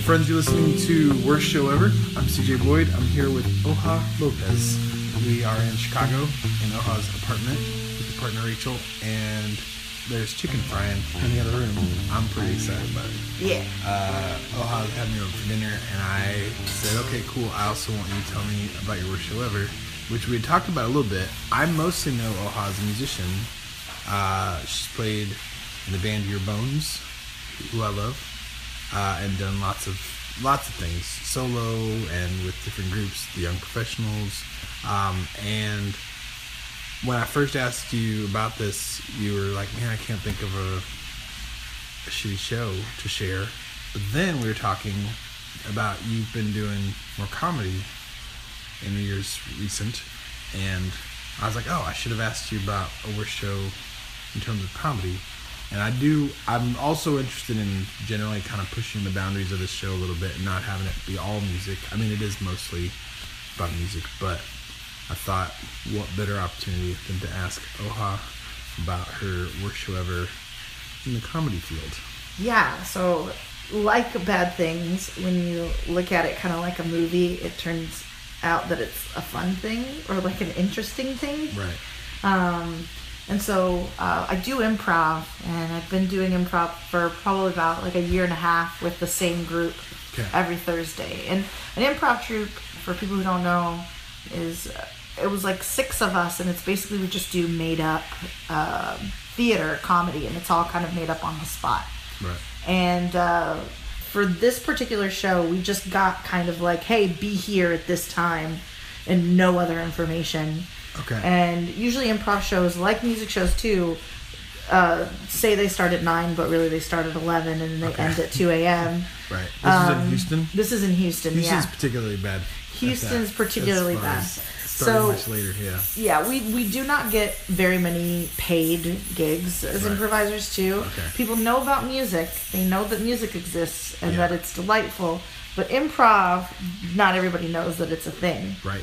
Hey friends, you're listening to Worst Show Ever. I'm CJ Boyd. I'm here with Oha Lopez. We are in Chicago in Oha's apartment with his partner Rachel, and there's chicken frying in the other room. I'm pretty excited about it. Yeah. Oha was having me over for dinner, and I said, okay, cool, I also want you to tell me about your worst show ever, which we had talked about a little bit. I mostly know Oha as a musician. She's played in the band Your Bones, who I love, and done lots of things, solo and with different groups, the Young Professionals, and when I first asked you about this, you were like, man, I can't think of a shitty show to share. But then we were talking about you've been doing more comedy in the years recent, and I was like, oh, I should have asked you about a worst show in terms of comedy. And I'm also interested in generally kind of pushing the boundaries of this show a little bit and not having it be all music. I mean, it is mostly about music, but I thought, what better opportunity than to ask Oha about her worst show ever in the comedy field. Yeah, so like Bad Things, when you look at it kind of like a movie, it turns out that it's a fun thing or like an interesting thing. Right. And so I do improv, and I've been doing improv for probably about like a year and a half with the same group every Thursday. And an improv troupe, for people who don't know, it was like six of us, and it's basically we just do made-up theater comedy, and it's all kind of made up on the spot. Right. And for this particular show, we just got kind of like, hey, be here at this time, and no other information. Okay. And usually improv shows, like music shows too, say they start at 9, but really they start at 11 and they end at 2 a.m. Right. This is in Houston? This is in Houston, Houston's particularly bad. Houston's particularly bad. So much later, yeah. Yeah, we do not get very many paid gigs as improvisers too. Okay. People know about music. They know that music exists and that it's delightful. But improv, not everybody knows that it's a thing. Right.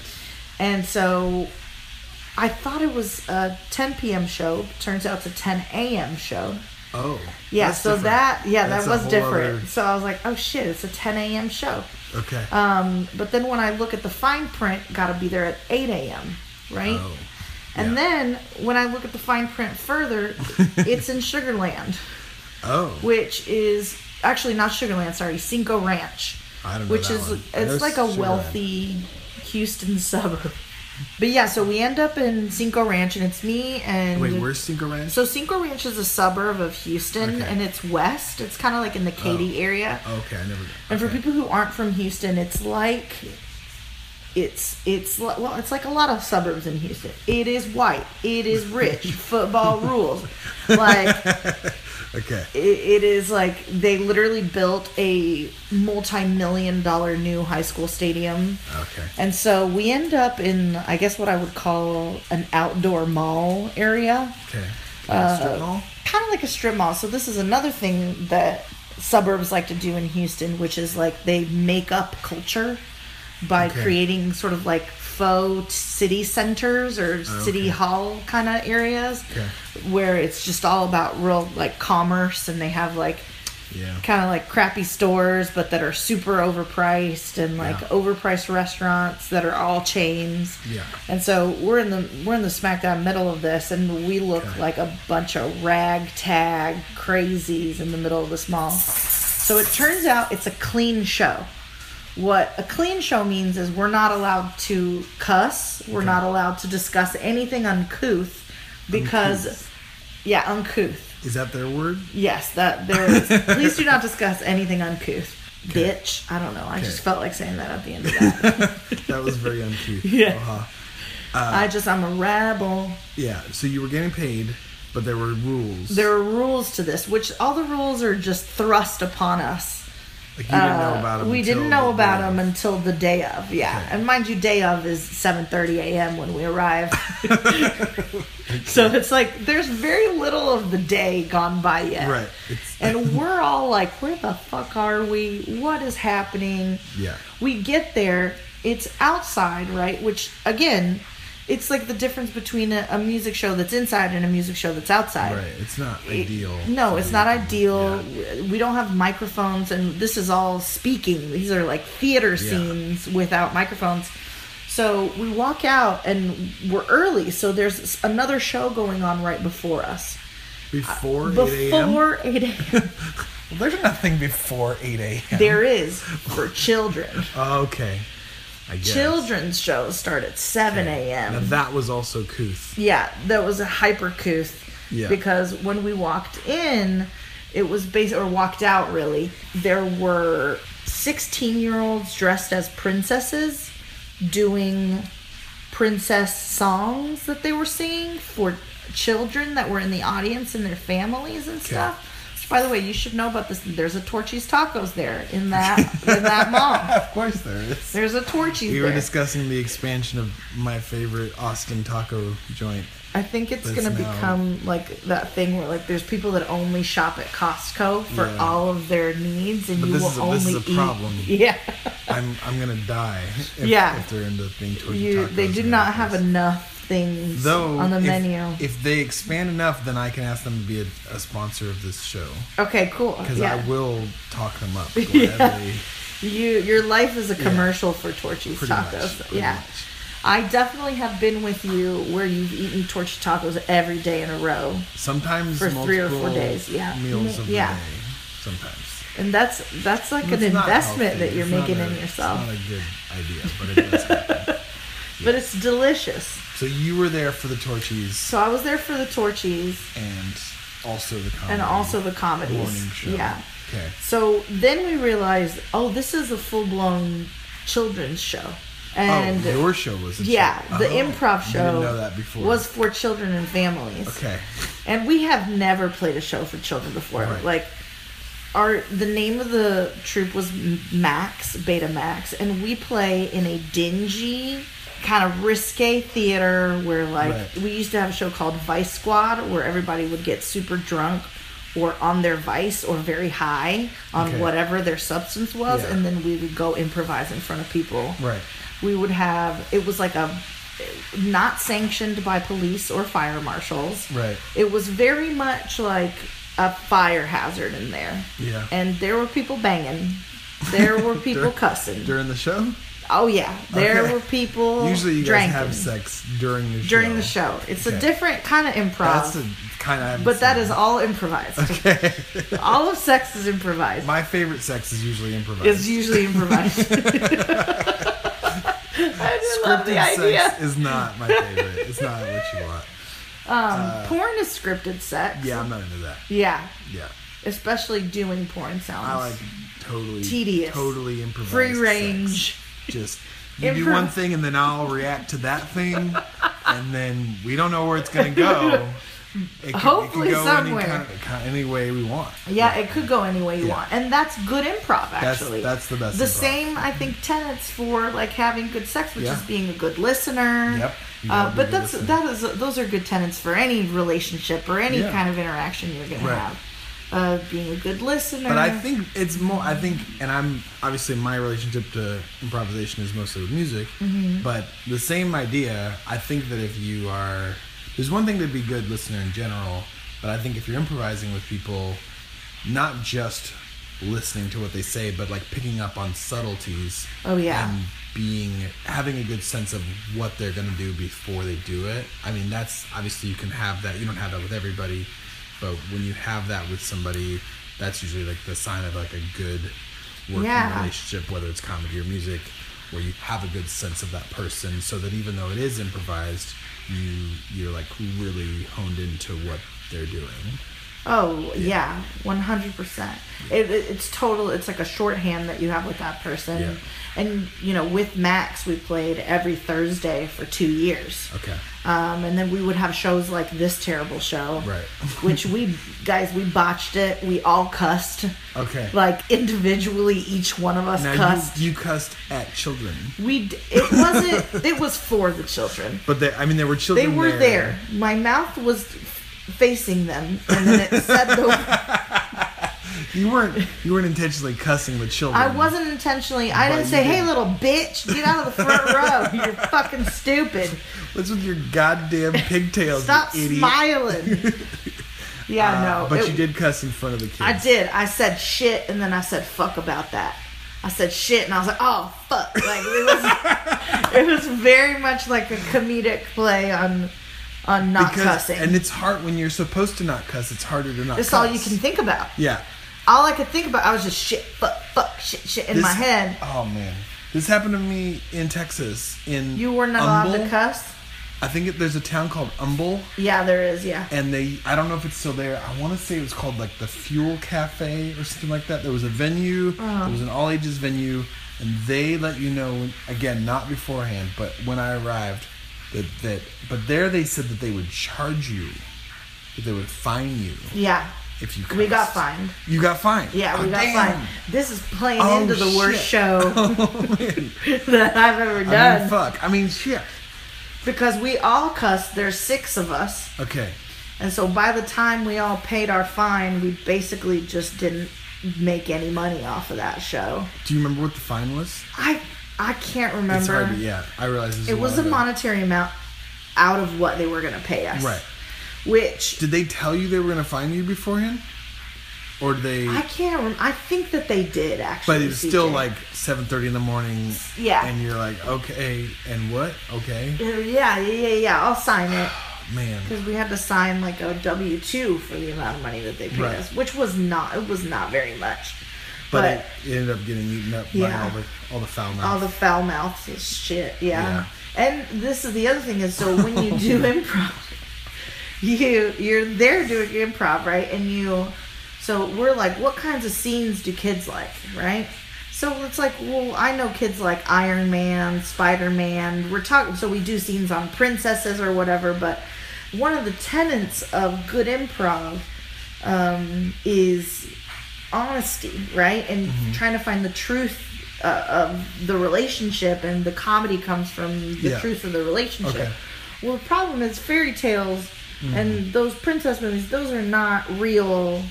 And so I thought it was a 10 p.m. show. Turns out it's a 10 a.m. show. Oh. Yeah, so different. That was different. So I was like, oh shit, it's a 10 a.m. show. Okay. But then when I look at the fine print, gotta be there at 8 a.m., right? Oh. Yeah. And then when I look at the fine print further, it's in Sugar Land. Oh. Which is actually not Sugar Land, sorry, Cinco Ranch. I don't know. Which is it's like a wealthy Houston suburb. But yeah, so we end up in Cinco Ranch, and it's me and... Wait, where's Cinco Ranch? So Cinco Ranch is a suburb of Houston, and it's west. It's kind of like in the Katy area. Okay, I never... Okay. And for people who aren't from Houston, it's like... It's like a lot of suburbs in Houston. It is white. It is rich. Football rules. Like... Okay. It is like they literally built a multi-million-dollar new high school stadium. Okay. And so we end up in, I guess, what I would call an outdoor mall area. Okay. Strip mall? Kind of like a strip mall. So this is another thing that suburbs like to do in Houston, which is like they make up culture by creating sort of like faux city centers or city hall kind of areas where it's just all about real like commerce, and they have like kind of like crappy stores but that are super overpriced, and like overpriced restaurants that are all chains. Yeah. And so we're in the smackdown middle of this, and we look like a bunch of ragtag crazies in the middle of this mall. So it turns out it's a clean show. What a clean show means is we're not allowed to cuss. We're not allowed to discuss anything uncouth because... Uncouth. Yeah, uncouth. Is that their word? Yes, that there is. Please do not discuss anything uncouth. Okay. Bitch. I don't know. I just felt like saying that at the end of that. That was very uncouth. Yeah. Uh-huh. I'm a rebel. Yeah, so you were getting paid, but there were rules. There were rules to this, which all the rules are just thrust upon us. Like you didn't know about them. We didn't know about them until the day of, Okay. And mind you, day of is 7:30 a.m. when we arrive. So it's like there's very little of the day gone by yet. Right. And we're all like, where the fuck are we? What is happening? Yeah. We get there. It's outside, right? Which, again, It's like the difference between a music show that's inside and a music show that's outside. Right. It's not ideal. No, it's not ideal. Yeah. We don't have microphones, and this is all speaking. These are like theater scenes without microphones. So we walk out, and we're early, so there's another show going on right before us. Before 8 a.m.? Before 8 a.m. Well, there's nothing before 8 a.m. There is for children. Okay. I guess. Children's shows start at 7 a.m. Now that was also couth. Yeah, that was a hyper couth. Yeah. Because when we walked in, it was or walked out really, there were 16-year-olds dressed as princesses doing princess songs that they were singing for children that were in the audience and their families and stuff. By the way, you should know about this. There's a Torchy's Tacos there in that mall. Of course there is. There's a Torchy's there. We were discussing the expansion of my favorite Austin taco joint. I think it's going to become like that thing where like there's people that only shop at Costco for all of their needs, and but you this will is a, only this is a problem. Eat. Yeah, I'm going to die. If they're into being Torchy's Tacos, they do not have enough things on the menu. If they expand enough, then I can ask them to be a sponsor of this show. Okay, cool. Because I will talk them up. Your life is a commercial for Torchy's Tacos. Pretty much. I definitely have been with you where you've eaten Torchy's Tacos every day in a row. Sometimes for 3 or 4 days. Meals of the day. Sometimes. And that's like an investment that you're making in yourself. It's not a good idea, but it does happen. But it's delicious. So you were there for the Torchy's. So I was there for the Torchy's. And also the comedy. And also the comedies. Morning show. Yeah. Okay. So then we realized, this is a full-blown children's show. And your show was a show. The improv show didn't know that before. Was for children and families. Okay. And we have never played a show for children before. Right. Like, the name of the troupe was Max, Beta Max, and we play in a dingy, kind of risque theater where we used to have a show called Vice Squad where everybody would get super drunk or on their vice or very high on whatever their substance was, and then we would go improvise in front of people. Right. We would have, it was like a, not sanctioned by police or fire marshals. Right. It was very much like a fire hazard in there. Yeah. And there were people banging. There were people cussing. During the show? Oh, yeah. There were people usually you drinking. Guys have sex during the show. During the show. It's a different kind of improv. That's the kind I haven't But that seen. Is all improvised. Okay. All of sex is improvised. My favorite sex is usually improvised. It's usually improvised. I just love the idea. Sex is not my favorite. It's not what you want. Porn is scripted sex. Yeah, I'm not into that. Yeah. Yeah. Especially doing porn sounds. I like totally improvised free range sex. Just you do one thing and then I'll react to that thing, and then we don't know where it's gonna go. Hopefully, it can go somewhere. Any way we want. Yeah, it could go any way you want, and that's good improv. Actually, that's the best. The improv. Same, I think, tenets for like having good sex, which is being a good listener. Yep. But those are good tenets for any relationship or any kind of interaction you're gonna have. Being a good listener. But I think it's more, and I'm obviously my relationship to improvisation is mostly with music, but the same idea, I think that if you are, there's one thing to be a good listener in general, but I think if you're improvising with people, not just listening to what they say, but like picking up on subtleties. Oh, yeah. And having a good sense of what they're going to do before they do it. I mean, that's obviously you can have that, you don't have that with everybody. But when you have that with somebody, that's usually like the sign of like a good working relationship, whether it's comedy or music, where you have a good sense of that person, so that even though it is improvised, you're like really honed into what they're doing. Oh yeah, 100%. It's total. It's like a shorthand that you have with that person. Yeah. And with Max, we played every Thursday for 2 years. Okay. And then we would have shows like this terrible show, right? Which we botched it. We all cussed. Okay. Like individually, each one of us cussed. You cussed at children. It wasn't. It was for the children. But there were children. They were there. My mouth was facing them, and then it said the. You weren't intentionally cussing the children. I wasn't intentionally. I didn't say, "Hey, little bitch, get out of the front row. You're fucking stupid. What's with your goddamn pigtails, Stop you idiot?" smiling. Yeah, no. But you did cuss in front of the kids. I did. I said shit, and then I said fuck about that. I said shit, and I was like, "Oh fuck!" Like it was very much like a comedic play on not cussing. And it's hard when you're supposed to not cuss. It's harder to not. It's all you can think about. Yeah. All I could think about, I was just shit, fuck, shit in my head. Oh, man. This happened to me in Texas. You were not allowed to cuss? I think there's a town called Humble. Yeah, there is, yeah. And I don't know if it's still there. I want to say it was called, like, the Fuel Cafe or something like that. There was a venue. It was an all-ages venue. And they let you know, again, not beforehand, but when I arrived, that but there they said that they would charge you, that they would fine you. Yeah. If you cursed. We got fined. You got fined. Yeah, we got fined. This is playing into the worst show that I've ever done. I mean, shit. Because we all cussed. There's 6 of us. Okay. And so by the time we all paid our fine, we basically just didn't make any money off of that show. Do you remember what the fine was? I can't remember. It's hard, yeah. I realize this. It was a monetary amount out of what they were going to pay us. Right. Which did they tell you they were going to fine you beforehand, or did they? I can't remember. I think that they did actually. But it's still like 7:30 in the morning. Yeah. And you're like, okay, and what? Okay. Yeah. I'll sign it. Man. Because we had to sign like a W-2 for the amount of money that they paid us, which was not. It was not very much. But it ended up getting eaten up by all the foul mouths. All the foul mouths is shit. Yeah. And this is the other thing is so when you do improv. You're there doing improv, right? And so we're like, what kinds of scenes do kids like, right? So it's like, well, I know kids like Iron Man, Spider-Man. So we do scenes on princesses or whatever. But one of the tenets of good improv is honesty, right? And trying to find the truth of the relationship, and the comedy comes from the truth of the relationship. Okay. Well, the problem is fairy tales. And those princess movies, those are not real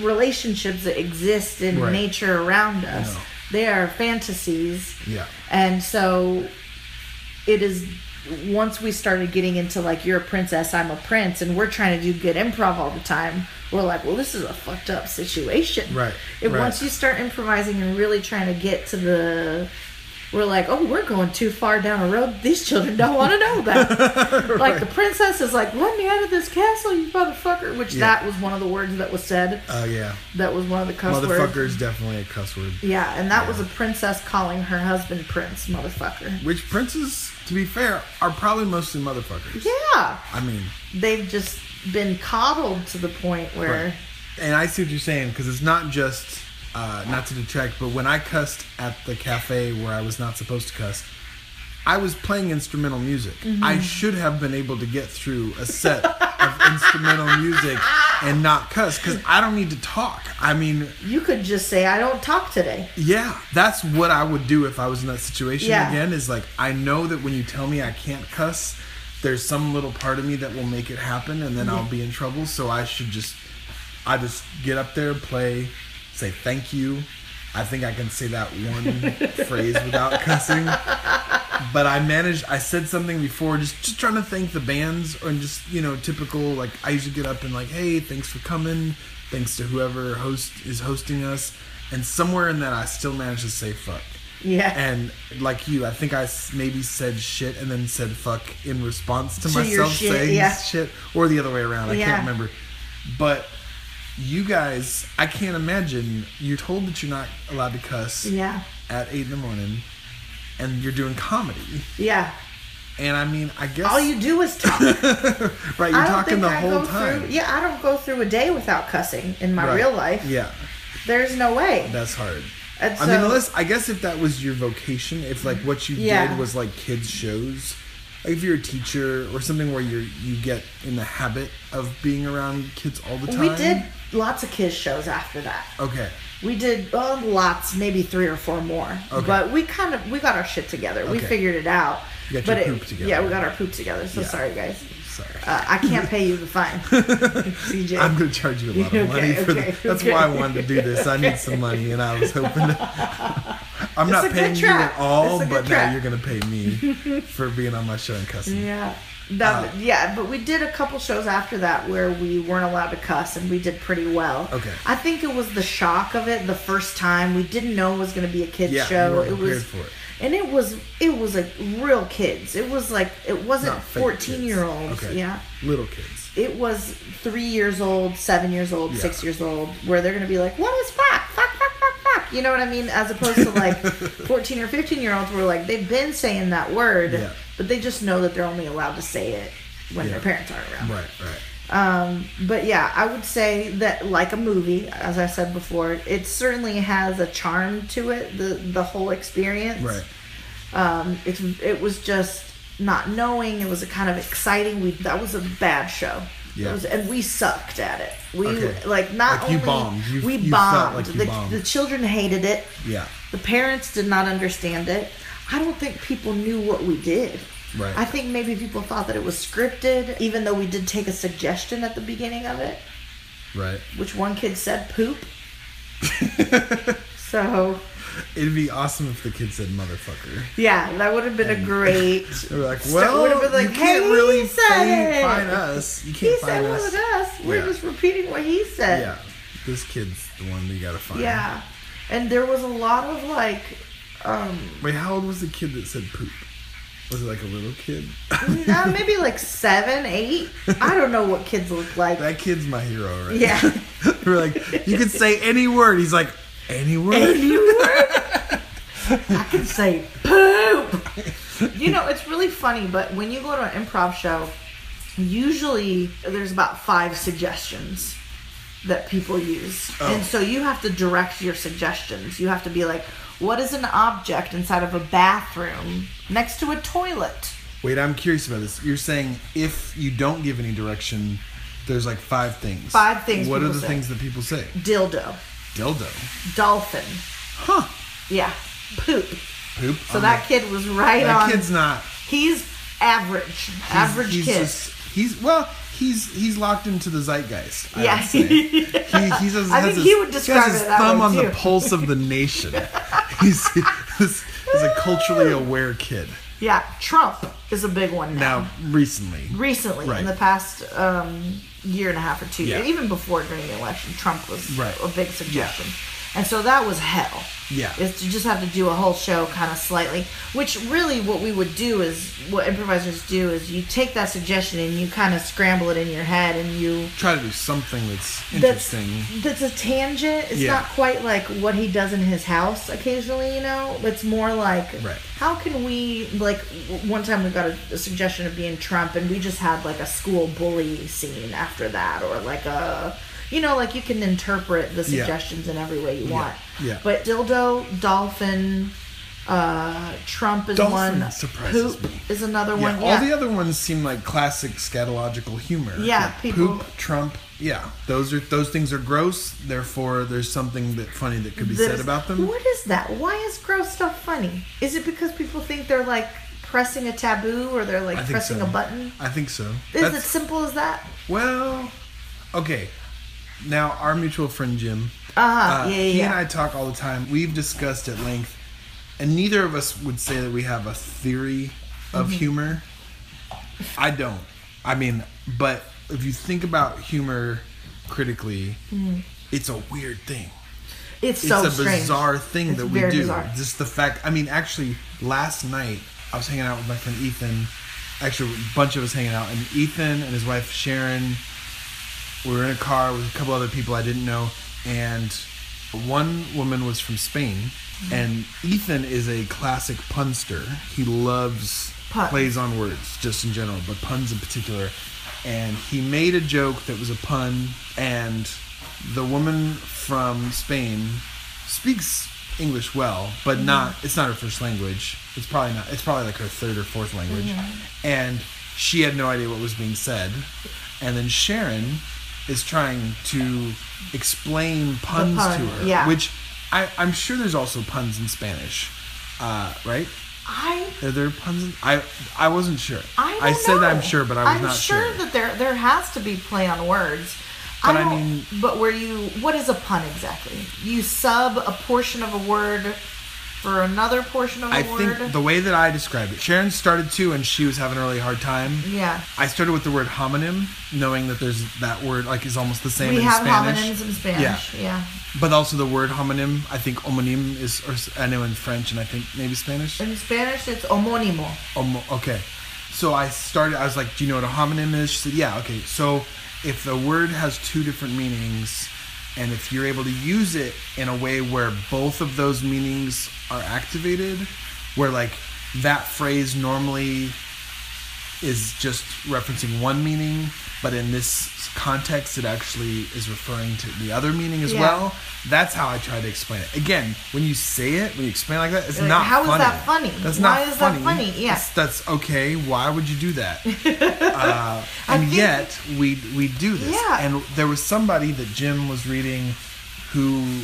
relationships that exist in nature around us. No. They are fantasies. Yeah. And so it is, once we started getting into like, you're a princess, I'm a prince, and we're trying to do good improv all the time, we're like, well, this is a fucked up situation. Right. Once you start improvising and really trying to get to we're like, oh, we're going too far down a road these children don't want to know about. Like, the princess is like, let me out of this castle, you motherfucker. Which that was one of the words that was said. Oh, yeah. That was one of the cuss words. Motherfucker is definitely a cuss word. Yeah, and that was a princess calling her husband Prince, motherfucker. Which princes, to be fair, are probably mostly motherfuckers. Yeah. I mean, they've just been coddled to the point where... Right. And I see what you're saying, because it's not just... not to detract, but when I cussed at the cafe where I was not supposed to cuss, I was playing instrumental music. I should have been able to get through a set of instrumental music and not cuss, because I don't need to talk. I mean, you could just say, I don't talk today. Yeah, that's what I would do if I was in that situation again, is like, I know that when you tell me I can't cuss, there's some little part of me that will make it happen, and then I'll be in trouble. So I just get up there, play, say thank you. I think I can say that one phrase without cussing. But I said something before, just trying to thank the bands, or just, you know, typical, like, I usually get up and like, hey, thanks for coming, thanks to whoever is hosting us, and somewhere in that I still managed to say fuck. Yeah. And like you, I think I maybe said shit and then said fuck in response to myself shit, saying shit, or the other way around. I can't remember. But you guys, I can't imagine, you're told that you're not allowed to cuss at 8 in the morning, and you're doing comedy. Yeah. And I mean, I guess... all you do is talk. Right, you're talking the whole time. I don't go through a day without cussing in my real life. Yeah. There's no way. That's hard. And so, I mean, I guess if that was your vocation, if like what you did was like kids' shows... like if you're a teacher or something where you get in the habit of being around kids all the time. We did lots of kids shows after that. Okay. We did lots, maybe 3 or 4 more. Okay. But we got our shit together. Okay. We figured it out. You got your poop together. Yeah, we got our poop together. So sorry, guys. sorry. I can't pay you the fine, CJ. I'm going to charge you a lot of money for that. That's why I wanted to do this. I need some money, and I was hoping to... I'm not paying you at all, but now you're going to pay me for being on my show and cussing. Yeah. That, yeah, but we did a couple shows after that where we weren't allowed to cuss, and we did pretty well. Okay. I think it was the shock of it the first time. We didn't know it was going to be a kids show. Yeah, we were prepared for it. And it was like real kids. It was like, it wasn't 14-year-olds. Okay. Yeah. Little kids. It was 3 years old, 7 years old, 6 years old, where they're going to be like, what is fuck? Fuck, fuck, fuck, fuck. You know what I mean? As opposed to like 14 or 15-year-olds where like they've been saying that word. Yeah. But they just know that they're only allowed to say it when their parents aren't around. Right, right. But yeah, I would say that like a movie, as I said before, it certainly has a charm to it, the whole experience. Right. It was just not knowing. It was a kind of exciting. That was a bad show. Yeah. And we sucked at it. We like not like only you bombed. We bombed. Like you bombed. The children hated it. Yeah. The parents did not understand it. I don't think people knew what we did. Right. I think maybe people thought that it was scripted, even though we did take a suggestion at the beginning of it. Right. Which one kid said poop. So. It'd be awesome if the kid said motherfucker. Yeah, that would have been a great. They were like, well, would have been like, you can't really find us. You can't find us. He said one with us. We're just repeating what he said. Yeah. This kid's the one we gotta find. Yeah. And there was a lot of like. Wait, how old was the kid that said poop? Was it like a little kid? Maybe like 7, 8. I don't know what kids look like. That kid's my hero, right? Yeah. We're like, you can say any word. He's like, any word? Any word? I can say poop. You know, it's really funny, but when you go to an improv show, usually there's about 5 suggestions that people use. Oh. And so you have to direct your suggestions. You have to be like, what is an object inside of a bathroom next to a toilet? Wait, I'm curious about this. You're saying if you don't give any direction, there's like 5 things. 5 things. What are the things that people say? Dildo. Dildo. Dolphin. Huh. Yeah. Poop. Poop. So that kid was right on. That kid's not. He's average. Average kid. He's locked into the zeitgeist. I would say. I think he would describe it that way. He has his thumb on the pulse of the nation. He's a culturally aware kid. Yeah, Trump is a big one now. Recently, right. In the past year and a half or 2 years, even before during the election, Trump was a big suggestion. Yeah. And so that was hell. Yeah. Is to just have to do a whole show kind of slightly, which really what we would do is, what improvisers do is you take that suggestion and you kind of scramble it in your head and you... try to do something that's interesting. That's a tangent. It's not quite like what he does in his house occasionally, you know? It's more like, how can we... Like, one time we got a suggestion of being Trump and we just had like a school bully scene after that, or like a... You know, like you can interpret the suggestions in every way you want. Yeah. But dildo, dolphin, Trump is dolphin one. Surprises poop me. Is another one. All the other ones seem like classic scatological humor. Yeah, like people. Poop, Trump. Yeah, those things are gross. Therefore, there's something funny that could be said about them. What is that? Why is gross stuff funny? Is it because people think they're like pressing a taboo, or they're like pressing a button? I think so. Is it simple as that? Well, okay. Now, our mutual friend Jim, he and I talk all the time. We've discussed at length, and neither of us would say that we have a theory of humor. I don't. I mean, but if you think about humor critically, it's a weird thing. It's a bizarre thing that we do. Bizarre. Just the fact, I mean, actually, last night, I was hanging out with my friend Ethan. Actually, a bunch of us hanging out, and Ethan and his wife Sharon... We were in a car with a couple other people I didn't know, and one woman was from Spain, and Ethan is a classic punster. He loves plays on words, just in general, but puns in particular. And he made a joke that was a pun, and the woman from Spain speaks English well, but it's not her first language. It's probably like her third or fourth language. Mm-hmm. And she had no idea what was being said. And then Sharon is trying to explain puns to her, which I'm sure there's also puns in Spanish, right? Are there puns? I wasn't sure. I said know. I'm sure, but I was I'm not sure. I'm sure that there has to be play on words. But I mean, but where you? What is a pun exactly? You sub a portion of a word for another portion of a word. I think the way that I described it, Sharon started too, and she was having a really hard time. Yeah. I started with the word homonym, knowing that there's that word like is almost the same. We in have Spanish. Homonyms in Spanish. Yeah. Yeah. But also the word homonym, I think homonym is, or I know in French and I think maybe Spanish. In Spanish, it's homónimo. Okay. So I was like, do you know what a homonym is? She said, yeah, okay. So if the word has two different meanings, and if you're able to use it in a way where both of those meanings are activated, where like that phrase normally is just referencing one meaning, but in this context, it actually is referring to the other meaning as well. That's how I try to explain it. Again, when you say it, when you explain it like that, it's like, not how funny. How is that funny? That's Why not is funny. That funny? Yeah. That's okay. Why would you do that? Yet, we do this. Yeah. And there was somebody that Jim was reading who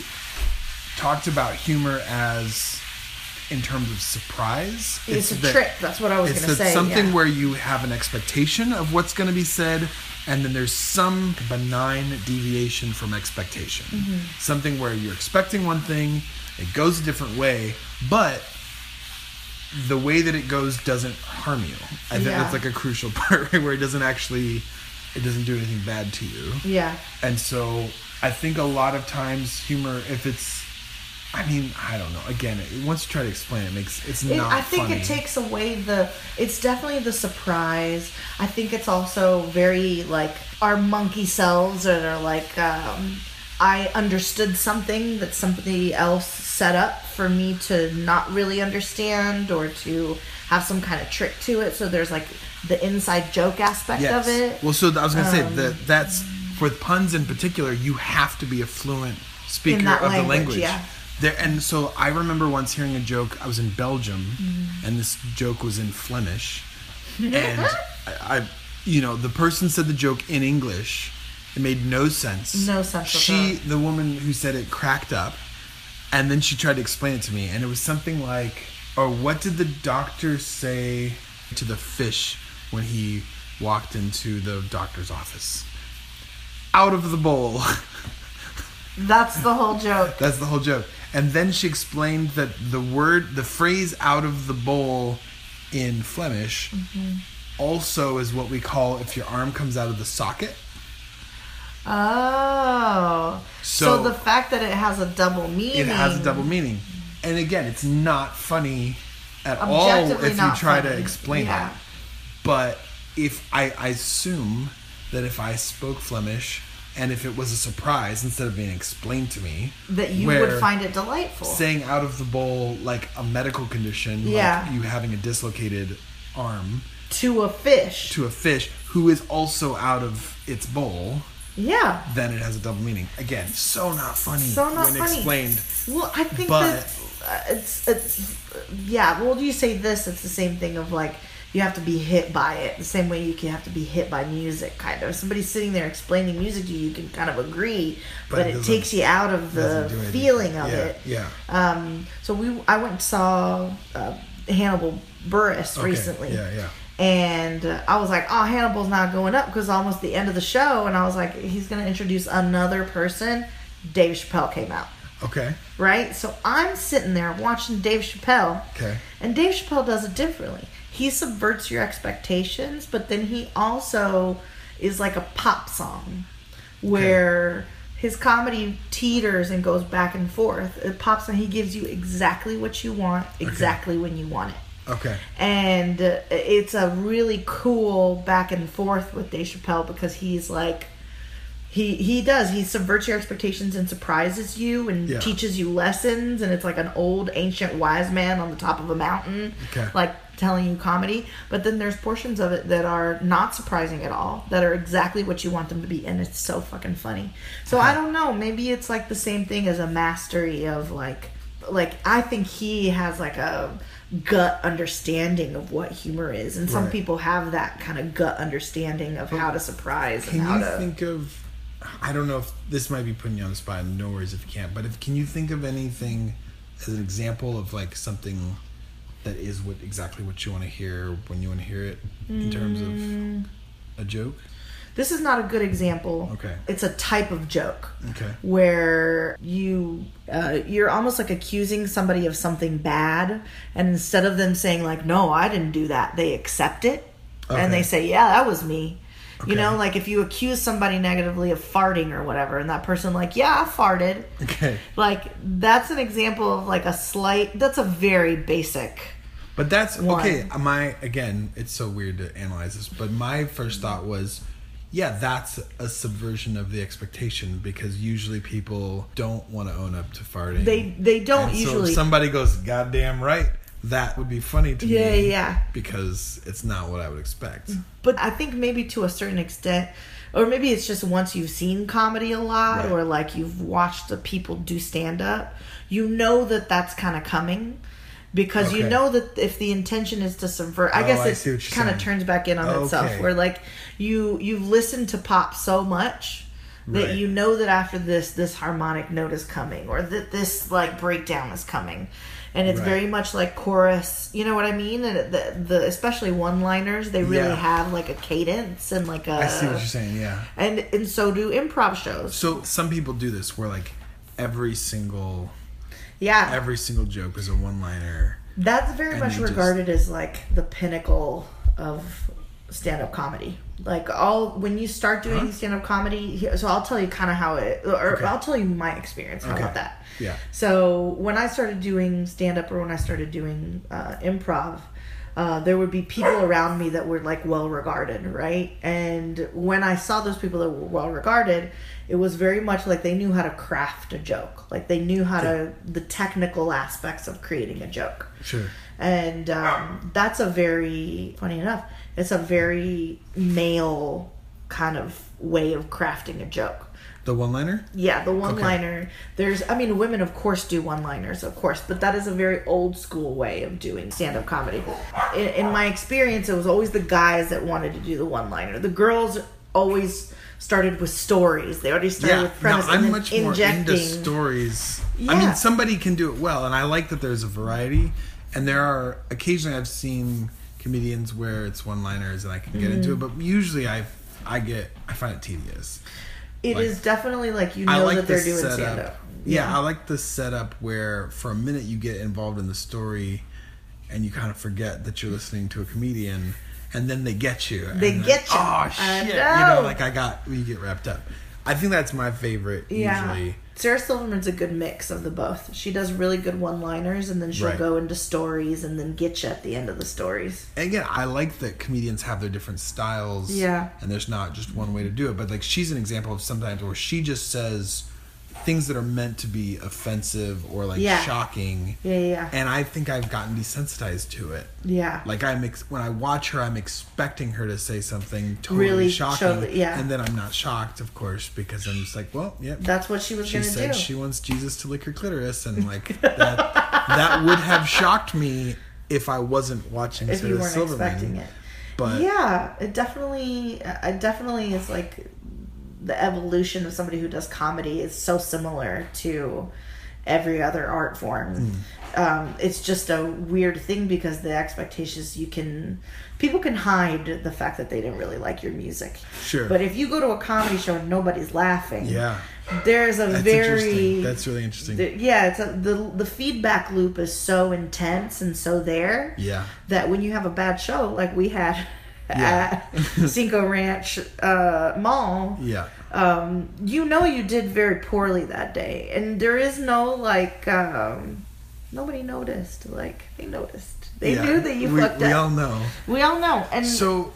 talked about humor as... in terms of surprise. It's a trick. That's what I was going to say. It's something where you have an expectation of what's going to be said, and then there's some benign deviation from expectation. Mm-hmm. Something where you're expecting one thing, it goes a different way, but the way that it goes doesn't harm you. I think that's like a crucial part, right? Where it doesn't do anything bad to you. Yeah. And so I think a lot of times humor, if it's, I mean, I don't know. Again, once you try to explain it, it's not funny. I think it takes away it's definitely the surprise. I think it's also very, like, our monkey selves that are like, I understood something that somebody else set up for me to not really understand or to have some kind of trick to it. So there's, like, the inside joke aspect of it. Well, so I was going to say that's, for puns in particular, you have to be a fluent speaker of the language. Yeah. And so I remember once hearing a joke. I was in Belgium, and this joke was in Flemish, and I the person said the joke in English. It made no sense. No sense. The woman who said it cracked up, and then she tried to explain it to me, and it was something like, "Oh, what did the doctor say to the fish when he walked into the doctor's office? Out of the bowl." That's the whole joke. That's the whole joke. And then she explained that the phrase out of the bowl in Flemish also is what we call if your arm comes out of the socket. Oh. So the fact that it has a double meaning. It has a double meaning. And again, it's not funny at all if you try to explain it. But if I assume that if I spoke Flemish... and if it was a surprise, instead of being explained to me... that you would find it delightful. Saying out of the bowl, like a medical condition, like you having a dislocated arm... To a fish, who is also out of its bowl... yeah. Then it has a double meaning. Again, so not funny when explained. Well, I think that... it's yeah, well, you say this, it's the same thing of like... you have to be hit by it the same way you can have to be hit by music, kind of. Somebody's sitting there explaining music to you can kind of agree, but it takes you out of the feeling of it. Yeah. I went and saw Hannibal Buress recently. Yeah. And I was like, oh, Hannibal's not going up because almost the end of the show, and I was like, he's going to introduce another person. Dave Chappelle came out. Okay. Right? So I'm sitting there watching Dave Chappelle. Okay. And Dave Chappelle does it differently. He subverts your expectations, but then he also is like a pop song where his comedy teeters and goes back and forth. It pops and he gives you exactly what you want, exactly when you want it. Okay. And it's a really cool back and forth with Dave Chappelle because he's like, he does. He subverts your expectations and surprises you and teaches you lessons. And it's like an old ancient wise man on the top of a mountain. Okay. Like, telling you comedy, but then there's portions of it that are not surprising at all, that are exactly what you want them to be, and it's so fucking funny. So I don't know, maybe it's like the same thing as a mastery of like I think he has like a gut understanding of what humor is, and some people have that kind of gut understanding of how to surprise and how to... Can you think of, I don't know if this might be putting you on the spot, no worries if you can't, but can you think of anything as an example of like something that is what exactly what you want to hear when you want to hear it in terms of a joke? This is not a good example. Okay. It's a type of joke. Okay. Where you're almost like accusing somebody of something bad, and instead of them saying like, no, I didn't do that, they accept it. Okay. And they say, yeah, that was me. Okay. You know, like if you accuse somebody negatively of farting or whatever, and that person like, yeah, I farted. Okay. Like that's an example of like a slight, that's a very basic. But that's one. Okay. Again, it's so weird to analyze this, but my first thought was, yeah, that's a subversion of the expectation because usually people don't want to own up to farting. They don't usually. So if somebody goes, goddamn right, that would be funny to me. Yeah. Because it's not what I would expect. But I think maybe to a certain extent, or maybe it's just once you've seen comedy a lot, right, or like you've watched the people do stand-up, you know that that's kind of coming. Because you know that if the intention is to subvert, I guess it kind of turns back in on itself. Where like you've listened to pop so much that you know that after this harmonic note is coming, or that this like breakdown is coming, and it's very much like chorus. You know what I mean? And the especially one-liners, they really have like a cadence and like a. I see what you're saying. Yeah. And so do improv shows. So some people do this where like every single. Yeah. Every single joke is a one-liner. That's very much regarded as like the pinnacle of stand-up comedy. Like when you start doing stand-up comedy, so I'll tell you kind of how it, or I'll tell you my experience. How about that? Yeah. So when I started doing stand-up, or when I started doing improv, there would be people around me that were like well-regarded, right? And when I saw those people that were well-regarded, it was very much like they knew how to craft a joke. Like they knew how to, the technical aspects of creating a joke. Sure. And that's a very, funny enough, it's a very male kind of way of crafting a joke. The one-liner? Yeah, the one-liner. Okay. Women, of course, do one-liners, of course, but that is a very old-school way of doing stand-up comedy. In my experience, it was always the guys that wanted to do the one-liner. The girls always started with stories. They already started with premise. No, I'm much more into stories. Yeah. Somebody can do it well, and I like that there's a variety, and there are, occasionally I've seen comedians where it's one-liners, and I can get into it, but usually I find it tedious. It is definitely like that they're doing stand-up. Yeah, I like the setup where for a minute you get involved in the story and you kind of forget that you're listening to a comedian, and then they get you. They get you. Oh, shit. You know, like you get wrapped up. I think that's my favorite usually. Sarah Silverman's a good mix of the both. She does really good one-liners, and then she'll go into stories and then get you at the end of the stories. And again, I like that comedians have their different styles. Yeah. And there's not just one way to do it. But like she's an example of sometimes where she just says things that are meant to be offensive or like shocking. Yeah. And I think I've gotten desensitized to it. Yeah. Like when I watch her, I'm expecting her to say something totally really shocking. And then I'm not shocked, of course, because I'm just like, well, yeah. That's what she was going to do. She said she wants Jesus to lick her clitoris, and like that would have shocked me if I wasn't watching Sarah Silverman. If you weren't expecting it. But yeah, it definitely is like. The evolution of somebody who does comedy is so similar to every other art form. It's just a weird thing because the expectations people can hide the fact that they didn't really like your music. Sure. But if you go to a comedy show and nobody's laughing, there's a that's really interesting. The feedback loop is so intense and so that when you have a bad show like we had. At Cinco Ranch Mall. Yeah. You did very poorly that day, and there is no like nobody noticed. Like they noticed. They knew that you fucked up. We all know. And so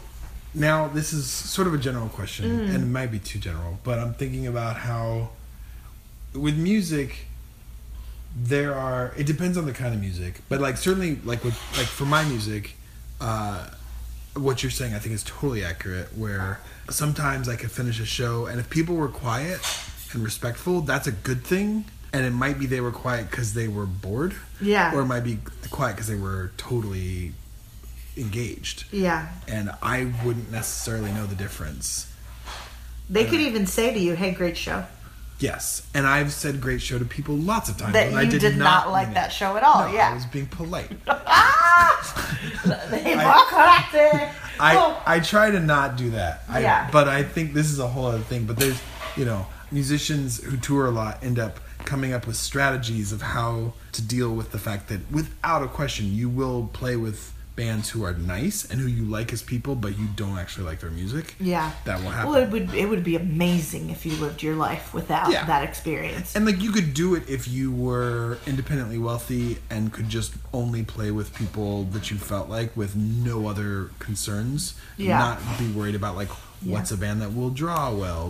now this is sort of a general question, and it might be too general, but I'm thinking about how with music it depends on the kind of music, but like certainly like for my music, what you're saying I think is totally accurate, where sometimes I could finish a show and if people were quiet and respectful, that's a good thing, and it might be they were quiet because they were bored, or it might be quiet because they were totally engaged, and I wouldn't necessarily know the difference. They could even say to you, hey, great show. Yes, and I've said great show to people lots of times. That I did not like that show at all. No, I was being polite. I try to not do that. But I think this is a whole other thing. But there's, you know, musicians who tour a lot end up coming up with strategies of how to deal with the fact that, without a question, you will play with bands who are nice and who you like as people, but you don't actually like their music. Yeah, that will happen. Well, it would be amazing if you lived your life without that experience. And like, you could do it if you were independently wealthy and could just only play with people that you felt like, with no other concerns. Yeah, not be worried about like what's a band that will draw well,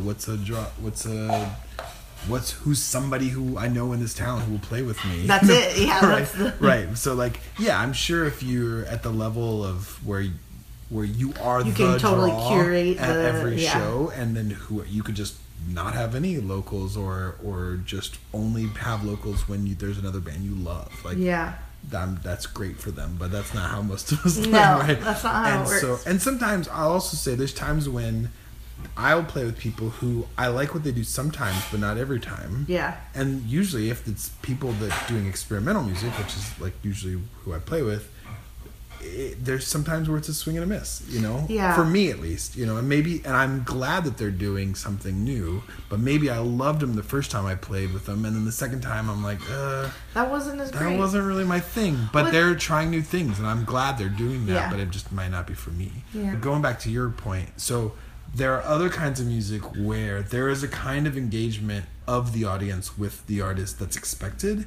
who's somebody who I know in this town who will play with me. That's it. Yeah, right. Right. So like, yeah, I'm sure if you're at the level of where you are, you can totally curate at every show, and then you could just not have any locals or just only have locals when there's another band you love. Like, yeah, that's great for them, but that's not how most of us live, right? That's not how it works. And sometimes I'll also say there's times when I'll play with people who I like what they do sometimes, but not every time. Yeah. And usually if it's people that doing experimental music, which is like usually who I play with, there's sometimes where it's a swing and a miss, you know? Yeah. For me at least, you know, and I'm glad that they're doing something new, but maybe I loved them the first time I played with them, and then the second time I'm like, that wasn't as great. That wasn't really my thing, but they're trying new things, and I'm glad they're doing that, but it just might not be for me. Yeah. But going back to your point, so there are other kinds of music where there is a kind of engagement of the audience with the artist that's expected,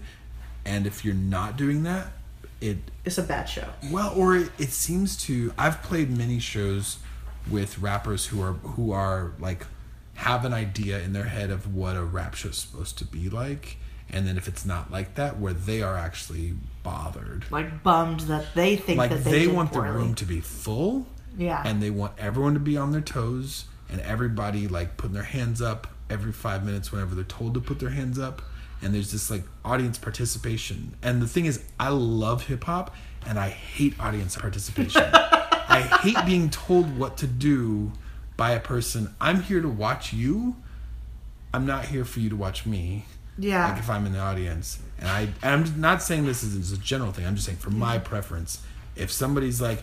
and if you're not doing that, it's a bad show. Well, or it seems to. I've played many shows with rappers who are like, have an idea in their head of what a rap show's supposed to be like, and then if it's not like that, where they are actually bothered, like bummed that they think like that they want poorly. The room to be full. Yeah. And they want everyone to be on their toes and everybody like putting their hands up every 5 minutes whenever they're told to put their hands up. And there's this like audience participation. And the thing is, I love hip hop and I hate audience participation. I hate being told what to do by a person. I'm here to watch you. I'm not here for you to watch me. Yeah. Like if I'm in the audience. And I'm not saying this is a general thing. I'm just saying for my preference, if somebody's like,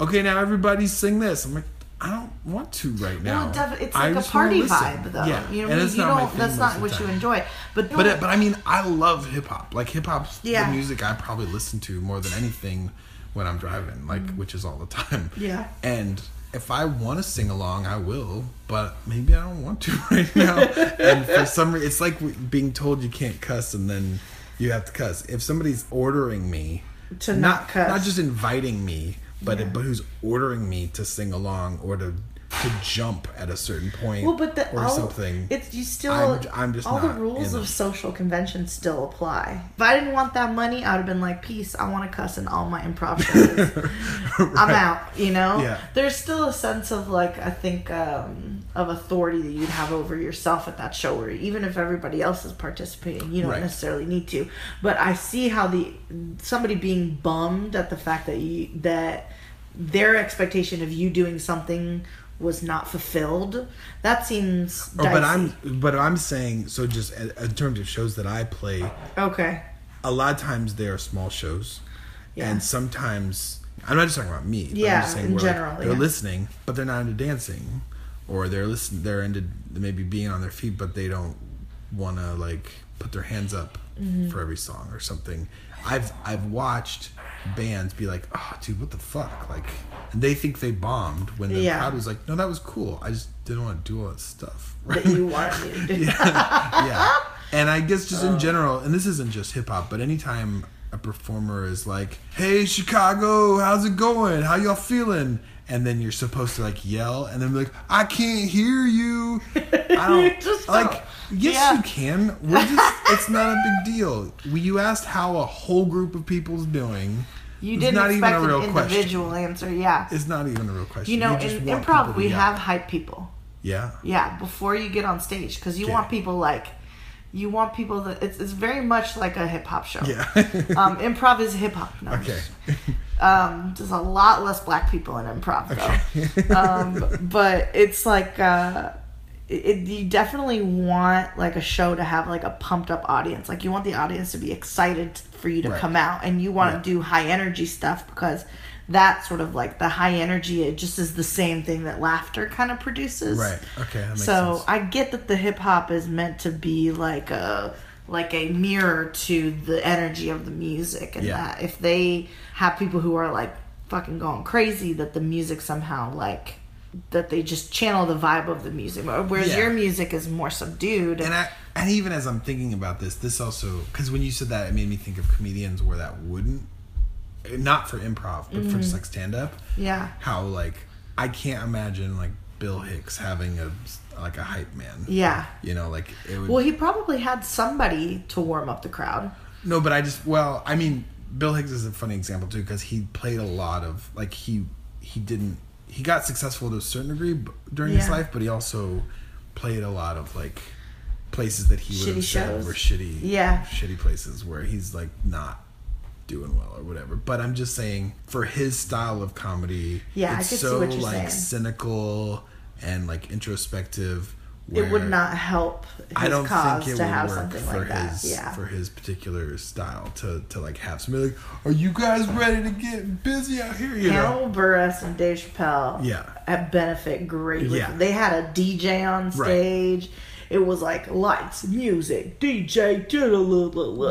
okay, now everybody sing this. I'm like, I don't want to right now. Well, it's like a party vibe, though. Yeah, you know, that's not what you enjoy. But I mean, I love hip hop. Like hip hop's the music I probably listen to more than anything when I'm driving, like which is all the time. Yeah. And if I want to sing along, I will. But maybe I don't want to right now. And for some reason, it's like being told you can't cuss and then you have to cuss. If somebody's ordering me to not cuss, not just inviting me. But who's ordering me to sing along or to jump at a certain point something? It's you still. I'm just all the rules of social convention still apply. If I didn't want that money, I would have been like, "Peace, I want to cuss in all my improv shows. Right. I'm out." You know, There's still a sense of like I think of authority that you'd have over yourself at that show, or even if everybody else is participating, you don't necessarily need to. But I see how somebody being bummed at the fact that their expectation of you doing something was not fulfilled. That seems dicey. But I'm saying, so just in terms of shows that I play, okay, a lot of times they are small shows, and sometimes I'm not just talking about me, but I'm just saying in general, like, they're listening, but they're not into dancing, or they're into maybe being on their feet, but they don't want to like put their hands up for every song or something. I've watched bands be like, oh, dude, what the fuck? Like, and they think they bombed when the crowd was like, no, that was cool. I just didn't want to do all that stuff. Right? That you wanted to do. And I guess just in general, and this isn't just hip hop, but anytime a performer is like, hey, Chicago, how's it going? How y'all feeling? And then you're supposed to like yell, and then be like, I can't hear you. I don't just like. Yes, you can. It's not a big deal. You asked how a whole group of people's doing. You didn't expect an individual answer. Yeah, it's not even a real question. You know, in improv, we have hype people. Yeah. Yeah, before you get on stage, because you want people like. You want people that it's very much like a hip hop show. Yeah. Improv is hip hop. No, okay. There's a lot less black people in improv though. Okay. But it's like you definitely want like a show to have like a pumped up audience. Like you want the audience to be excited for you to right. come out, and you want right. to do high energy stuff, because that sort of like the high energy, it just is the same thing that laughter kind of produces. Right. Okay. That makes so sense. I get that the hip hop is meant to be like a mirror to the energy of the music, and yeah. that if they have people who are like fucking going crazy, that the music somehow like that they just channel the vibe of the music, whereas yeah. your music is more subdued. And even as I'm thinking about this also, because when you said that, it made me think of comedians where that wouldn't, not for improv, but mm-hmm. for just like stand up. Yeah. How like I can't imagine like Bill Hicks having a hype man. Yeah. You know, like it would. Well, he probably had somebody to warm up the crowd. No, but Bill Hicks is a funny example too, because he played a lot of like he got successful to a certain degree during yeah. his life, but he also played a lot of like places that he would have said were shitty, yeah, shitty places where he's like not doing well or whatever. But I'm just saying, for his style of comedy, yeah, it's so like saying. Cynical and like introspective. It would not help his cause to have something like that. Yeah. For his particular style to like have somebody like, are you guys ready to get busy out here? You Hannibal Buress and Dave Chappelle yeah. have benefit greatly. Yeah. They had a DJ on stage. Right. It was like lights, music, DJ,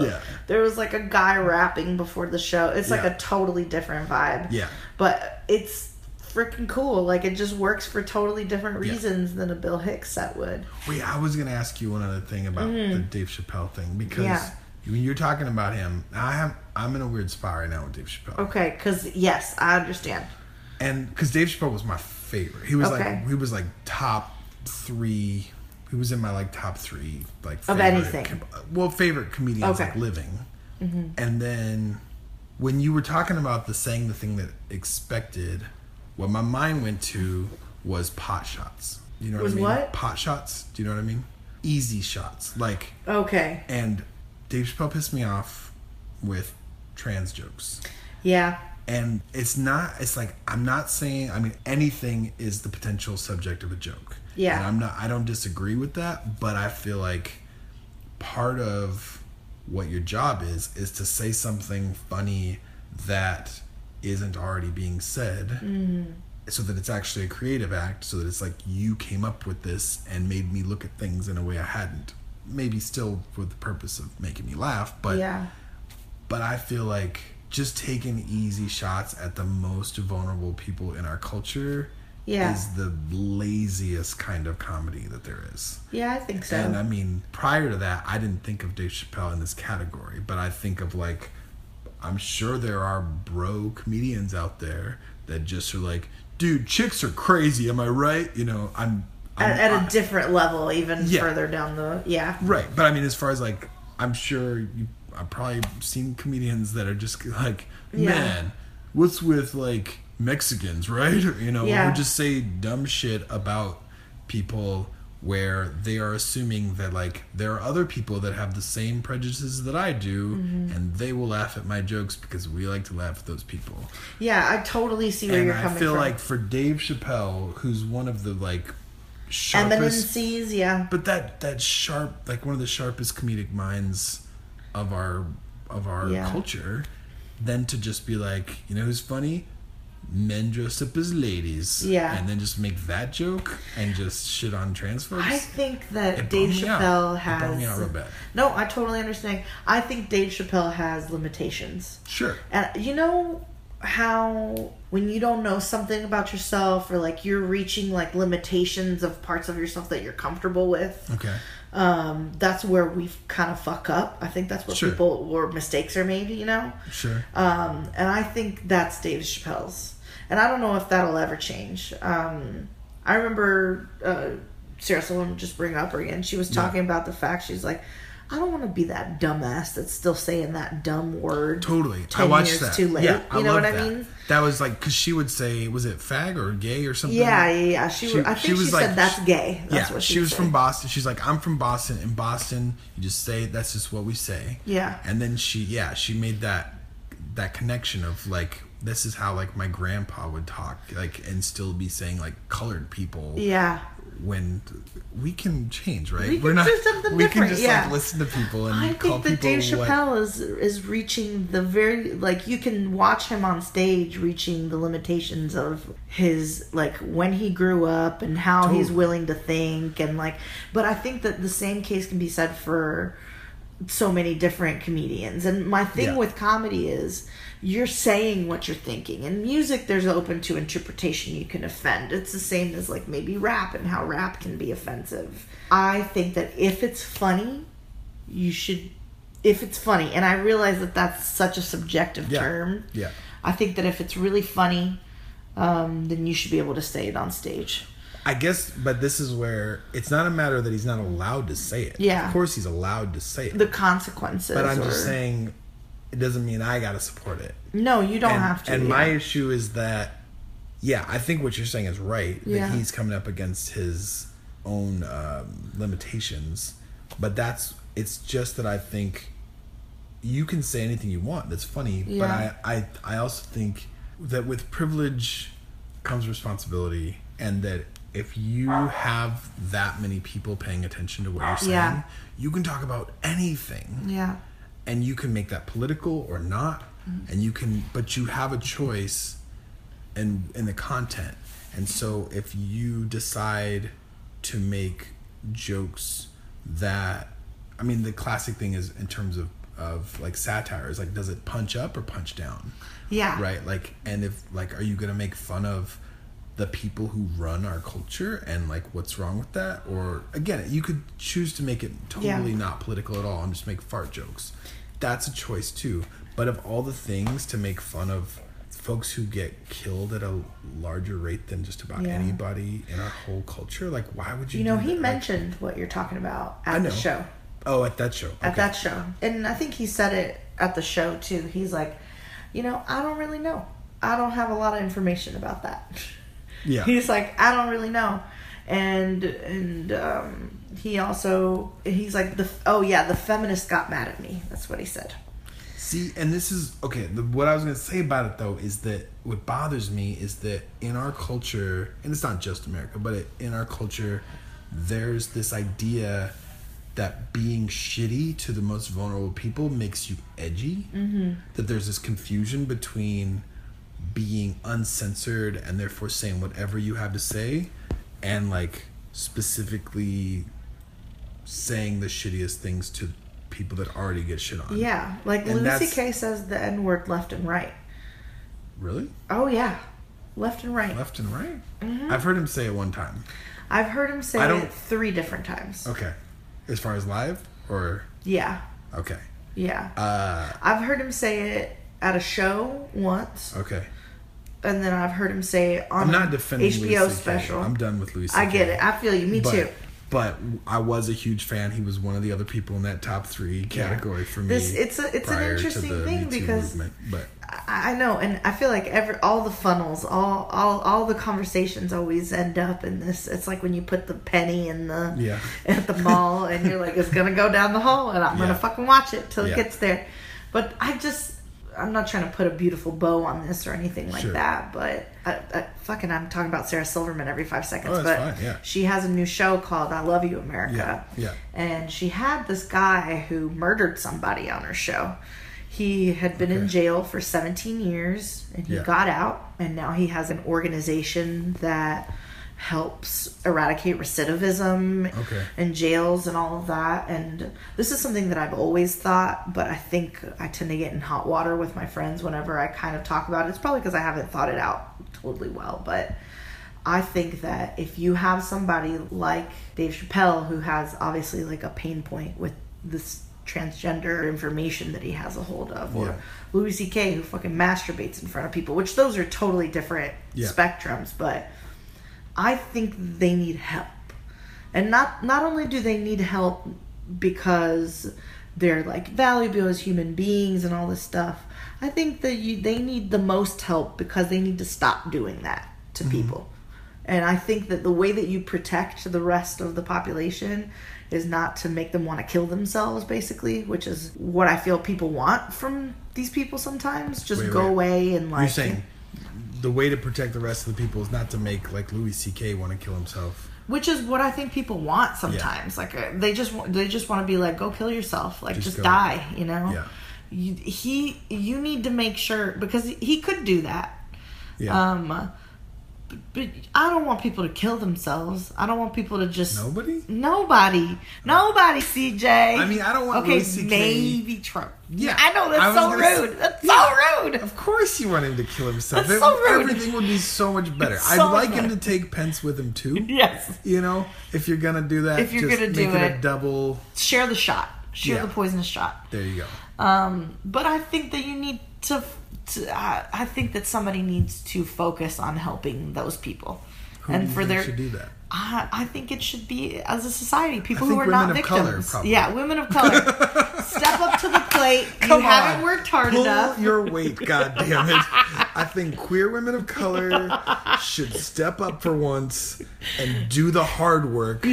yeah. There was like a guy rapping before the show. It's like yeah. a totally different vibe. Yeah. But it's freaking cool. Like it just works for totally different reasons yeah. than a Bill Hicks set would. Wait, I was gonna ask you one other thing about the Dave Chappelle thing, because yeah. when you're talking about him, I'm in a weird spot right now with Dave Chappelle. Okay, because yes, I understand. And because Dave Chappelle was my favorite, he was okay. like he was like top three. He was in my like top three like of anything. Favorite comedians okay. like living, mm-hmm. and then when you were talking about the thing that expected. What my mind went to was pot shots. You know what I mean? What? Pot shots. Do you know what I mean? Easy shots. Like. Okay. And Dave Chappelle pissed me off with trans jokes. Yeah. And it's not. It's like I'm not saying. I mean, anything is the potential subject of a joke. Yeah. And I'm not. I don't disagree with that. But I feel like part of what your job is to say something funny that isn't already being said, mm-hmm. so that it's actually a creative act, so that it's like you came up with this and made me look at things in a way I hadn't, maybe still for the purpose of making me laugh, but yeah. but I feel like just taking easy shots at the most vulnerable people in our culture yeah. is the laziest kind of comedy that there is. Yeah, I think so. And I mean, prior to that, I didn't think of Dave Chappelle in this category, but I think of like, I'm sure there are bro comedians out there that just are like, dude, chicks are crazy, am I right? You know, I'm at a different level, even yeah. further down the... Yeah. Right. But I mean, as far as like, I'm sure I've probably seen comedians that are just like, yeah. man, what's with like Mexicans, right? Or, you know, yeah. or just say dumb shit about people where they are assuming that like there are other people that have the same prejudices that I do, mm-hmm. and they will laugh at my jokes because we like to laugh at those people. Yeah, I totally see where you're coming from. And I feel like for Dave Chappelle, who's one of the like sharpest MNCs, yeah. But that sharp, like one of the sharpest comedic minds of our yeah. culture, then to just be like, you know who's funny? Men dressed up as ladies, yeah, and then just make that joke and just shit on trans folks. I think that Dave Chappelle has. It bummed me out real bad. No, I totally understand. I think Dave Chappelle has limitations. Sure. And you know how when you don't know something about yourself, or like you're reaching like limitations of parts of yourself that you're comfortable with. Okay. That's where we kind of fuck up. I think that's where sure. people or mistakes are made. You know. Sure. And I think that's Dave Chappelle's. And I don't know if that'll ever change. I remember Sarah Silverman, just bring up her again. She was talking yeah. about the fact, she's like, I don't want to be that dumbass that's still saying that dumb word. Totally. 10 I watched years that. Too late. Yeah, you know what that. I mean? That was like, because she would say, was it fag or gay or something? Yeah. She said that's gay. That's yeah, what she was said. From Boston. She's like, I'm from Boston. In Boston, you just say, that's just what we say. Yeah. And then she made that connection of like, this is how like my grandpa would talk, like, and still be saying like colored people. Yeah. when we can change, right? We can just listen to people and call people. I think that Dave Chappelle is reaching the very, like, you can watch him on stage reaching the limitations of his, like, when he grew up and how he's willing to think and, like, but I think that the same case can be said for so many different comedians. And my thing with comedy is you're saying what you're thinking. In music, there's open to interpretation. You can offend. It's the same as, like, maybe rap and how rap can be offensive. I think that if it's funny, you should... If it's funny, and I realize that that's such a subjective term. Yeah. I think that if it's really funny, then you should be able to say it on stage. I guess, but this is where it's not a matter that he's not allowed to say it. Yeah. Of course he's allowed to say it. The consequences. But I'm just saying it doesn't mean I got to support it. No, you don't have to. And my issue is that, I think what you're saying is right. That he's coming up against his own limitations. But it's just that I think you can say anything you want. That's funny. Yeah. But I also think that with privilege comes responsibility, and that if you have that many people paying attention to what you're saying, you can talk about anything. Yeah. And you can make that political or not. Mm-hmm. And you can, but you have a choice in the content. And so if you decide to make jokes that, I mean, the classic thing is in terms of like satire is like, does it punch up or punch down? Yeah. Right? Like, and if like, are you going to make fun of the people who run our culture and like what's wrong with that? Or again, you could choose to make it totally not political at all and just make fart jokes. That's a choice too. But of all the things to make fun of folks who get killed at a larger rate than just about anybody in our whole culture, like why would you know that? He mentioned what you're talking about at the show. Oh, at that show. Okay. At that show. And I think he said it at the show too. He's like, I don't really know. I don't have a lot of information about that. Yeah. He's like, I don't really know. And he also, he's like, the feminists got mad at me. That's what he said. See, and this is, what I was going to say about it, though, is that what bothers me is that in our culture, and it's not just America, but in our culture, there's this idea that being shitty to the most vulnerable people makes you edgy. Mm-hmm. That there's this confusion between being uncensored and therefore saying whatever you have to say and like specifically saying the shittiest things to people that already get shit on. Yeah, like Louis C.K. says the N-word left and right. Really? Oh yeah, left and right. Left and right? Mm-hmm. I've heard him say it one time. I've heard him say it 3 different times. Okay. As far as live or? Yeah. Okay. Yeah. I've heard him say it at a show once. Okay. And then I've heard him say it on an HBO special. I'm done with Louis C.K. I get it. I feel you. Me too. But I was a huge fan. He was one of the other people in that top 3 category for me. It's an interesting thing because I know, and I feel like all the funnels, all the conversations always end up in this. It's like when you put the penny in the at the mall, and you're like, it's gonna go down the hole, and I'm gonna fucking watch it till it gets there. But I'm not trying to put a beautiful bow on this or anything like that, but I'm talking about Sarah Silverman every 5 seconds, but fine, she has a new show called I Love You America. Yeah. And she had this guy who murdered somebody on her show. He had been in jail for 17 years and he got out, and now he has an organization that helps eradicate recidivism and jails and all of that. And this is something that I've always thought, but I think I tend to get in hot water with my friends whenever I kind of talk about it. It's probably because I haven't thought it out totally well, but I think that if you have somebody like Dave Chappelle, who has obviously like a pain point with this transgender information that he has a hold of, or Louis C.K., who fucking masturbates in front of people, which those are totally different spectrums, but I think they need help. And not only do they need help because they're like valuable as human beings and all this stuff, I think that they need the most help because they need to stop doing that to people. And I think that the way that you protect the rest of the population is not to make them want to kill themselves, basically, which is what I feel people want from these people sometimes. Just go away and like... You're saying the way to protect the rest of the people is not to make like Louis C.K. want to kill himself. Which is what I think people want sometimes. Yeah. Like they just want to be like, go kill yourself, like just die, you know. Yeah. You need to make sure, because he could do that. Yeah. But I don't want people to kill themselves. I don't want people to just nobody. CJ. I mean, I don't want Louis C.K. Maybe Trump. Yeah, I know that's so rude. That's so rude. Of course, you want him to kill himself. That's so rude. Everything would be so much better. I'd like him to take Pence with him too. Yes. You know, if you're gonna do that, make it a double. Share the shot. Share the poisonous shot. There you go. But I think that you need to. I think that somebody needs to focus on helping those people. Who should do that? I think it should be, as a society, people who are not victims. Women of color. Step up to the plate. Come on. Haven't worked hard enough. Pull your weight, goddammit. I think queer women of color should step up for once and do the hard work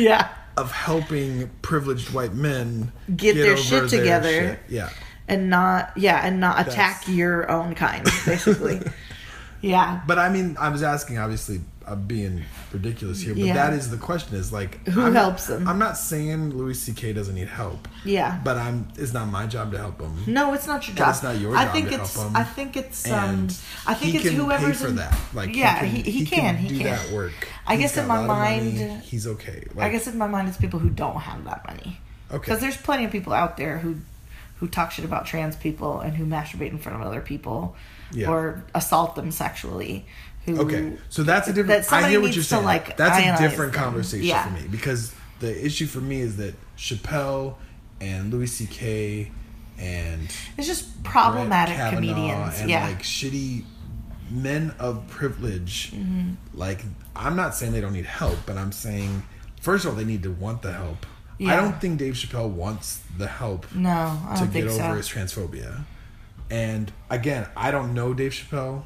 of helping privileged white men get their shit together. Yeah. And not attack your own kind, basically. Yeah. But I mean, I was asking, obviously, I'm being ridiculous here, but that is the question, is like... Who helps them? I'm not saying Louis C.K. doesn't need help. Yeah. But it's not my job to help him. No, it's not your job. It's not your job to help him. I think it's... I think it's whoever's... for that. Like, yeah, he can do that work. He's okay. Like, I guess in my mind, it's people who don't have that money. Okay. Because there's plenty of people out there who talk shit about trans people and who masturbate in front of other people or assault them sexually. So that's a different... I hear what you're saying. That's a different conversation for me, because the issue for me is that Chappelle and Louis C.K. and... It's just problematic comedians. And like shitty men of privilege. Mm-hmm. Like, I'm not saying they don't need help, but I'm saying, first of all, they need to want the help. Yeah. I don't think Dave Chappelle wants the help to get over his transphobia. And again, I don't know Dave Chappelle,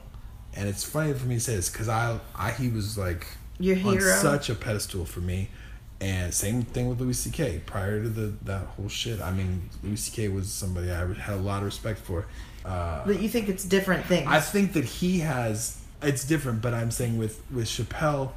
and it's funny for me to say this because he was like your hero on such a pedestal for me. And same thing with Louis C.K. Prior to that whole shit, I mean, Louis C.K. was somebody I had a lot of respect for. But you think it's different things? I think that it's different. But I'm saying with Chappelle,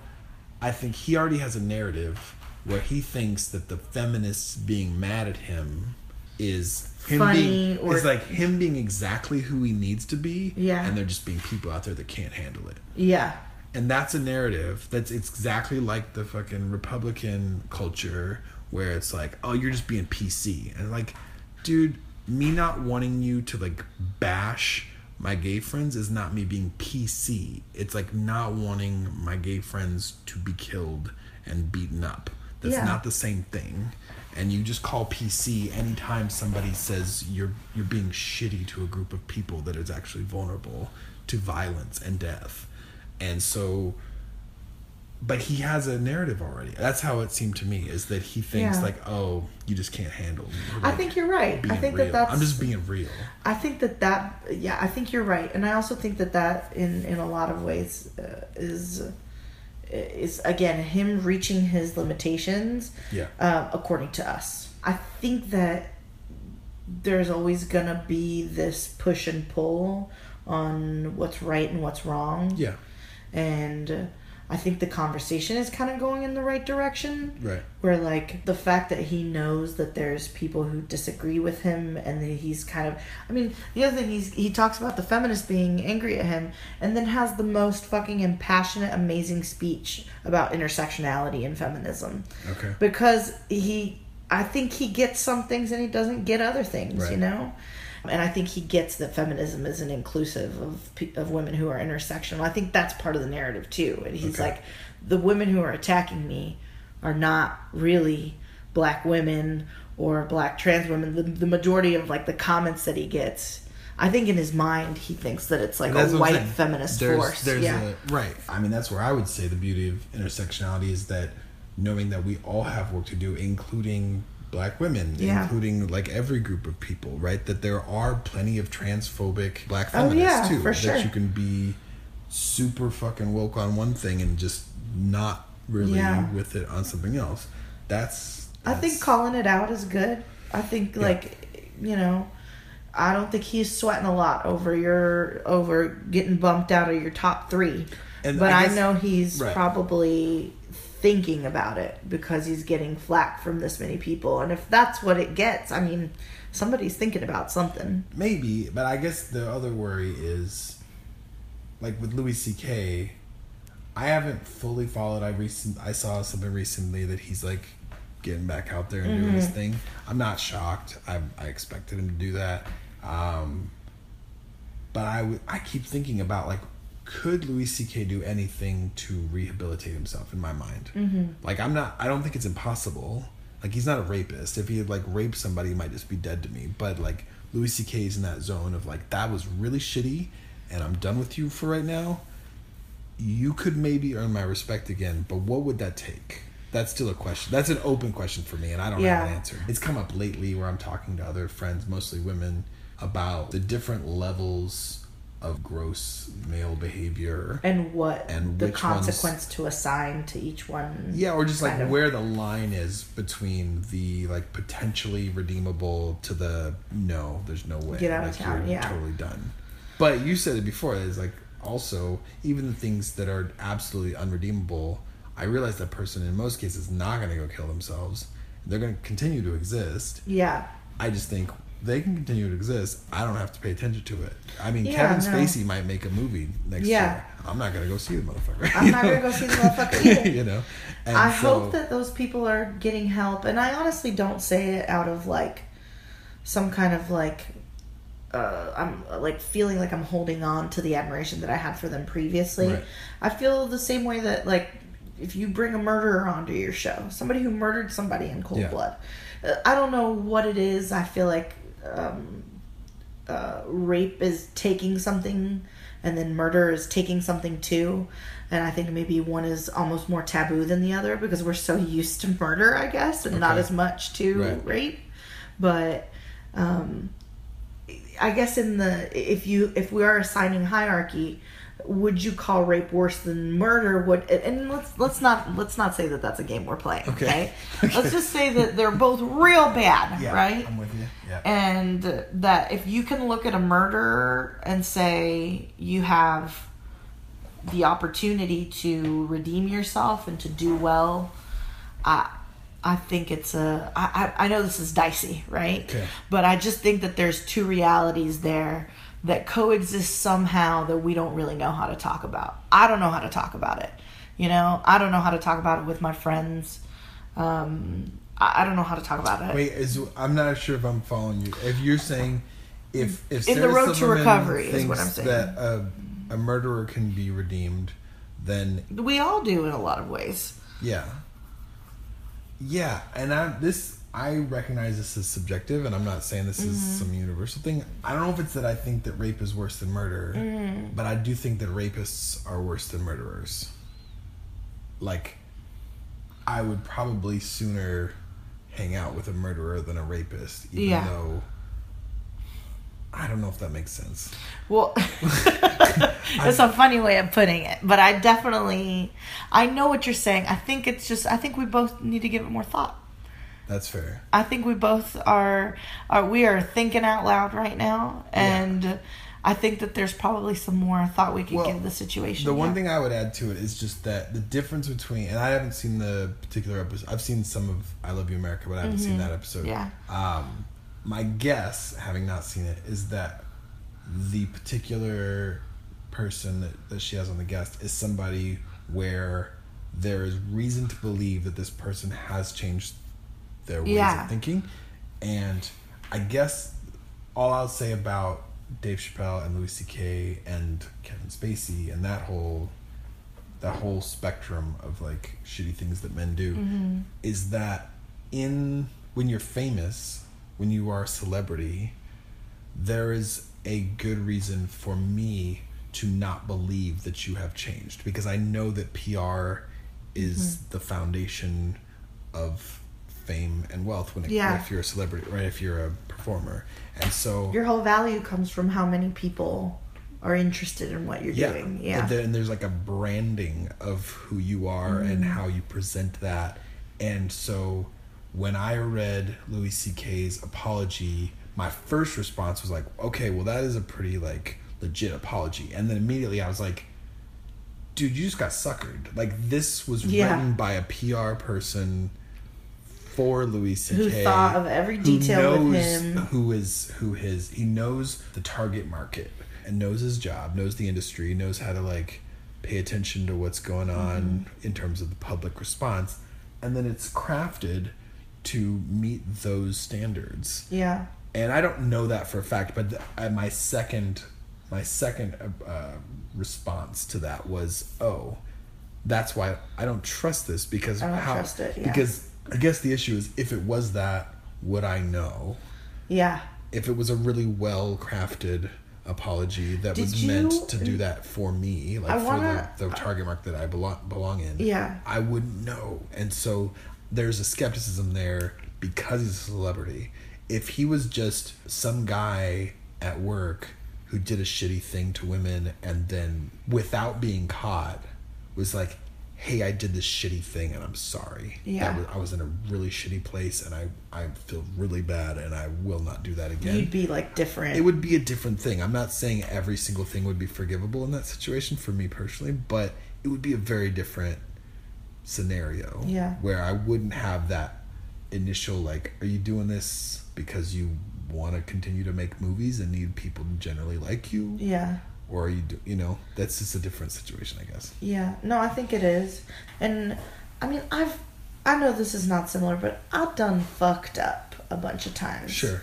I think he already has a narrative where he thinks that the feminists being mad at him is him being exactly who he needs to be, and they're just being people out there that can't handle it. Yeah. And that's a narrative it's exactly like the fucking Republican culture where it's like, oh, you're just being PC. And like, dude, me not wanting you to like bash my gay friends is not me being PC. It's like not wanting my gay friends to be killed and beaten up. That's not the same thing. And you just call PC anytime somebody says you're being shitty to a group of people that is actually vulnerable to violence and death. And so, but he has a narrative already. That's how it seemed to me, is that he thinks like, oh, you just can't handle me. Like, I think you're right. I'm just being real. I think I think you're right. And I also think that in a lot of ways is again him reaching his limitations according to us. I think that there's always gonna be this push and pull on what's right and what's wrong, and I think the conversation is kind of going in the right direction, right, where like the fact that he knows that there's people who disagree with him, and that he's kind of, I mean, the other thing he talks about the feminists being angry at him, and then has the most fucking impassionate, amazing speech about intersectionality and feminism. Okay. Because I think he gets some things and he doesn't get other things, right. You know? And I think he gets that feminism isn't inclusive of women who are intersectional. I think that's part of the narrative too. And he's like, the women who are attacking me are not really black women or black trans women. The majority of like the comments that he gets, I think in his mind he thinks that it's like a white feminist force. Right. I mean, that's where I would say the beauty of intersectionality is that knowing that we all have work to do, including black women, including like every group of people, right? That there are plenty of transphobic black feminists too. That you can be super fucking woke on one thing and just not really with it on something else. I think calling it out is good. I think like, you know, I don't think he's sweating a lot over getting bumped out of your top 3. And but I know he's probably thinking about it because he's getting flack from this many people. And if that's what it gets, I mean, somebody's thinking about something. Maybe, but I guess the other worry is, like with Louis C.K., I haven't fully followed. I saw something recently that he's like getting back out there and doing his thing. I'm not shocked. I expected him to do that. But I keep thinking about, like, could Louis C.K. do anything to rehabilitate himself in my mind? Like, I don't think it's impossible. Like, he's not a rapist. If he had, like, raped somebody, he might just be dead to me. But, like, Louis C.K. is in that zone of, like, that was really shitty and I'm done with you for right now. You could maybe earn my respect again, but what would that take? That's still a question. That's an open question for me, and I don't have an answer. It's come up lately where I'm talking to other friends, mostly women, about the different levels of gross male behavior. And what and the consequence to assign to each one. Yeah, or just like where the line is between the like potentially redeemable to the no, there's no way. Get out of town, yeah. Totally done. But you said it before, it's like also, even the things that are absolutely unredeemable, I realize that person in most cases is not going to go kill themselves. They're going to continue to exist. Yeah. I just think they can continue to exist. I don't have to pay attention to it. I mean, Kevin Spacey might make a movie next year. I'm not going to go see the motherfucker. I'm not going to go see the motherfucker either. You know? And I hope that those people are getting help. And I honestly don't say it out of like some kind of like... I'm like feeling like I'm holding on to the admiration that I had for them previously. Right. I feel the same way that like if you bring a murderer onto your show, somebody who murdered somebody in cold blood, I don't know what it is. I feel like rape is taking something and then murder is taking something too. And I think maybe one is almost more taboo than the other because we're so used to murder, I guess, and not as much to rape. But, I guess in the if we are assigning hierarchy, would you call rape worse than murder? Would and let's not say that that's a game we're playing. Okay? Let's just say that they're both real bad, right? I'm with you. Yeah. And that if you can look at a murderer and say you have the opportunity to redeem yourself and to do well, I think it's I know this is dicey, right? Okay. But I just think that there's two realities there that coexist somehow that we don't really know how to talk about. I don't know how to talk about it. You know, I don't know how to talk about it with my friends. I don't know how to talk about it. Wait, I'm not sure if I'm following you. If you're saying if in the road to recovery is what I'm saying, that a murderer can be redeemed, then we all do in a lot of ways. Yeah. Yeah, and I recognize this is subjective, and I'm not saying this is some universal thing. I don't know if it's that I think that rape is worse than murder, but I do think that rapists are worse than murderers. Like, I would probably sooner hang out with a murderer than a rapist, even though... I don't know if that makes sense. Well, it's a funny way of putting it, but I know what you're saying. I think we both need to give it more thought. That's fair. I think we both are thinking out loud right now. And I think that there's probably some more thought we could give the situation. The one thing I would add to it is just that the difference between, and I haven't seen the particular episode. I've seen some of I Love You America, but I haven't seen that episode. Yeah. My guess, having not seen it, is that the particular person that she has on the guest is somebody where there is reason to believe that this person has changed their ways of thinking. And I guess all I'll say about Dave Chappelle and Louis C.K. and Kevin Spacey and that whole spectrum of like shitty things that men do is that when you're famous... When you are a celebrity, there is a good reason for me to not believe that you have changed, because I know that PR is the foundation of fame and wealth if you're a celebrity, right? If you're a performer. And so your whole value comes from how many people are interested in what you're doing. Yeah. And then there's like a branding of who you are and how you present that. And so when I read Louis C.K.'s apology, my first response was like, okay, well, that is a pretty, like, legit apology. And then immediately I was like, dude, you just got suckered. Like, this was written by a PR person for Louis C.K. who thought of every detail with him. He knows the target market and knows his job, knows the industry, knows how to, like, pay attention to what's going on in terms of the public response. And then it's crafted to meet those standards. Yeah. And I don't know that for a fact, but my second response to that was, oh, that's why I don't trust this, because I don't trust it. Yeah. Because I guess the issue is, if it was that, would I know? Yeah. If it was a really well crafted apology that meant to do that for me, like for the target market that I belong in, yeah, I wouldn't know. And so there's a skepticism there because he's a celebrity. If he was just some guy at work who did a shitty thing to women and then, without being caught, was like, hey, I did this shitty thing and I'm sorry. Yeah. I was in a really shitty place and I feel really bad and I will not do that again. You'd be like different. It would be a different thing. I'm not saying every single thing would be forgivable in that situation for me personally, but it would be a very different scenario. Yeah. Where I wouldn't have that initial, like, are you doing this because you want to continue to make movies and need people to generally like you? Yeah. Or that's just a different situation, I guess. Yeah. No, I think it is. And, I mean, I know this is not similar, but I've done fucked up a bunch of times. Sure.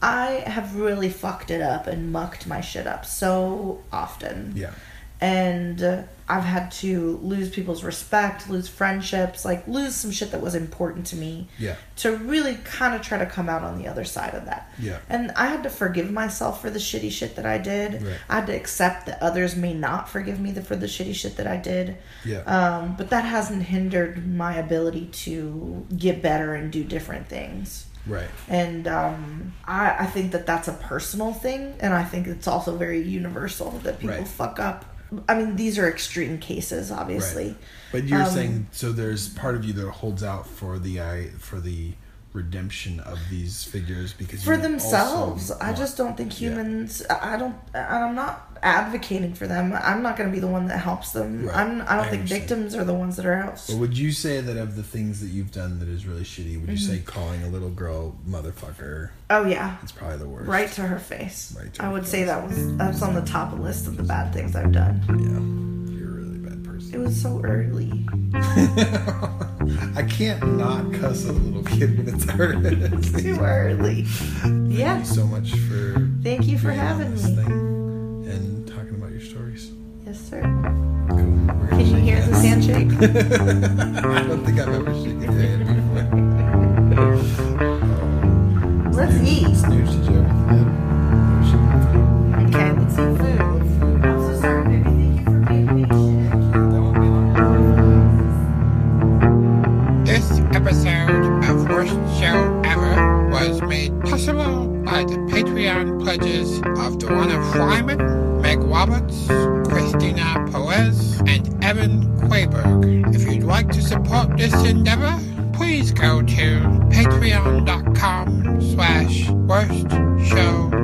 I have really fucked it up and mucked my shit up so often. Yeah. And I've had to lose people's respect, lose friendships, like, lose some shit that was important to me. Yeah. To really kind of try to come out on the other side of that. Yeah. And I had to forgive myself for the shitty shit that I did. Right. I had to accept that others may not forgive me for the shitty shit that I did. Yeah. But that hasn't hindered my ability to get better and do different things. Right. And I think that that's a personal thing, and I think it's also very universal that people fuck up. I mean, these are extreme cases, obviously. Right. But you're saying, so there's part of you that holds out for the redemption of these figures because for themselves. I just don't think humans. Yeah. I'm not advocating for them. I'm not going to be the one that helps them. Right. I think victims are the ones that are out. But would you say that of the things that you've done that is really shitty, would you say calling a little girl motherfucker? Oh yeah, it's probably the worst. Right to her face. I would say that's on the top of the list of the bad things I've done. Yeah, you're a really bad person. It was so early. I can't not cuss at a little kid when it's early. It's too early. Yeah. Thank you so much for... Thank you for having me. Thing and talking about your stories. Yes, sir. Cool. Can you hear the sand shake? I don't think I've ever shaken your hand before. Let's eat. It's new to Joe. Yeah. Okay, let's eat food. Episode of Worst Show Ever was made possible by the Patreon pledges of Joanna Fryman, Meg Roberts, Christina Perez, and Evan Quaberg. If you'd like to support this endeavor, please go to patreon.com/worstshow.